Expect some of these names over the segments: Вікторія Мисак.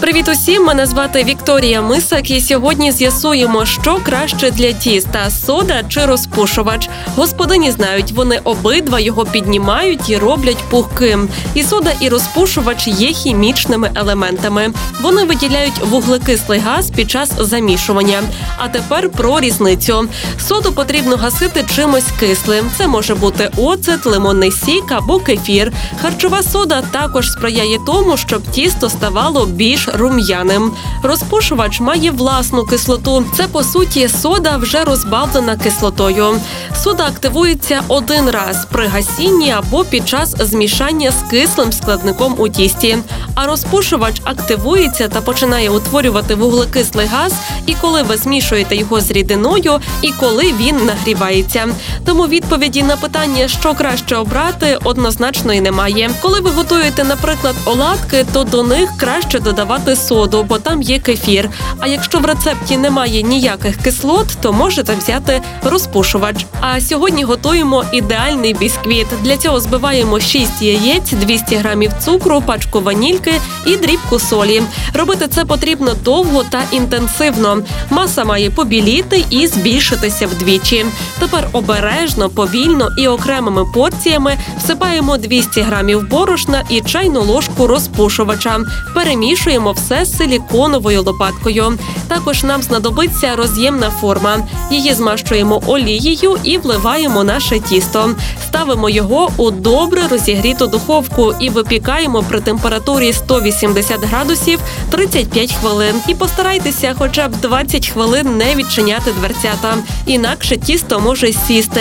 Привіт усім, мене звати Вікторія Мисак, і сьогодні з'ясуємо, що краще для тіста – сода чи розпушувач. Господині знають, вони обидва його піднімають і роблять пухким. І сода, і розпушувач є хімічними елементами. Вони виділяють вуглекислий газ під час замішування. А тепер про різницю. Соду потрібно гасити чимось кислим. Це може бути оцет, лимонний сік або кефір. Харчова сода також сприяє тому, щоб тісто ставало більш рум'яним. Розпушувач має власну кислоту. Це, по суті, сода, вже розбавлена кислотою. Сода активується один раз при гасінні або під час змішання з кислим складником у тісті. А розпушувач активується та починає утворювати вуглекислий газ, і коли ви змішуєте його з рідиною, і коли він нагрівається. Тому відповіді на питання, що краще обрати, однозначно і немає. Коли ви готуєте, наприклад, оладки, то до них краще додавати соду, бо там є кефір. А якщо в рецепті немає ніяких кислот, то можете взяти розпушувач. А сьогодні готуємо ідеальний бісквіт. Для цього збиваємо 6 яєць, 200 грамів цукру, пачку ванільки і дрібку солі. Робити це потрібно довго та інтенсивно. Маса має побіліти і збільшитися вдвічі. Тепер обережно, повільно і окремими порціями всипаємо 200 грамів борошна і чайну ложку розпушувача. Перемішуємо все силіконовою лопаткою. Також нам знадобиться роз'ємна форма. Її змащуємо олією і вливаємо наше тісто. Ставимо його у добре розігріту духовку і випікаємо при температурі 180 градусів 35 хвилин. І постарайтеся хоча б 20 хвилин не відчиняти дверцята, інакше тісто може сісти.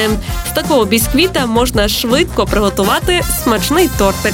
З такого бісквіта можна швидко приготувати смачний тортик.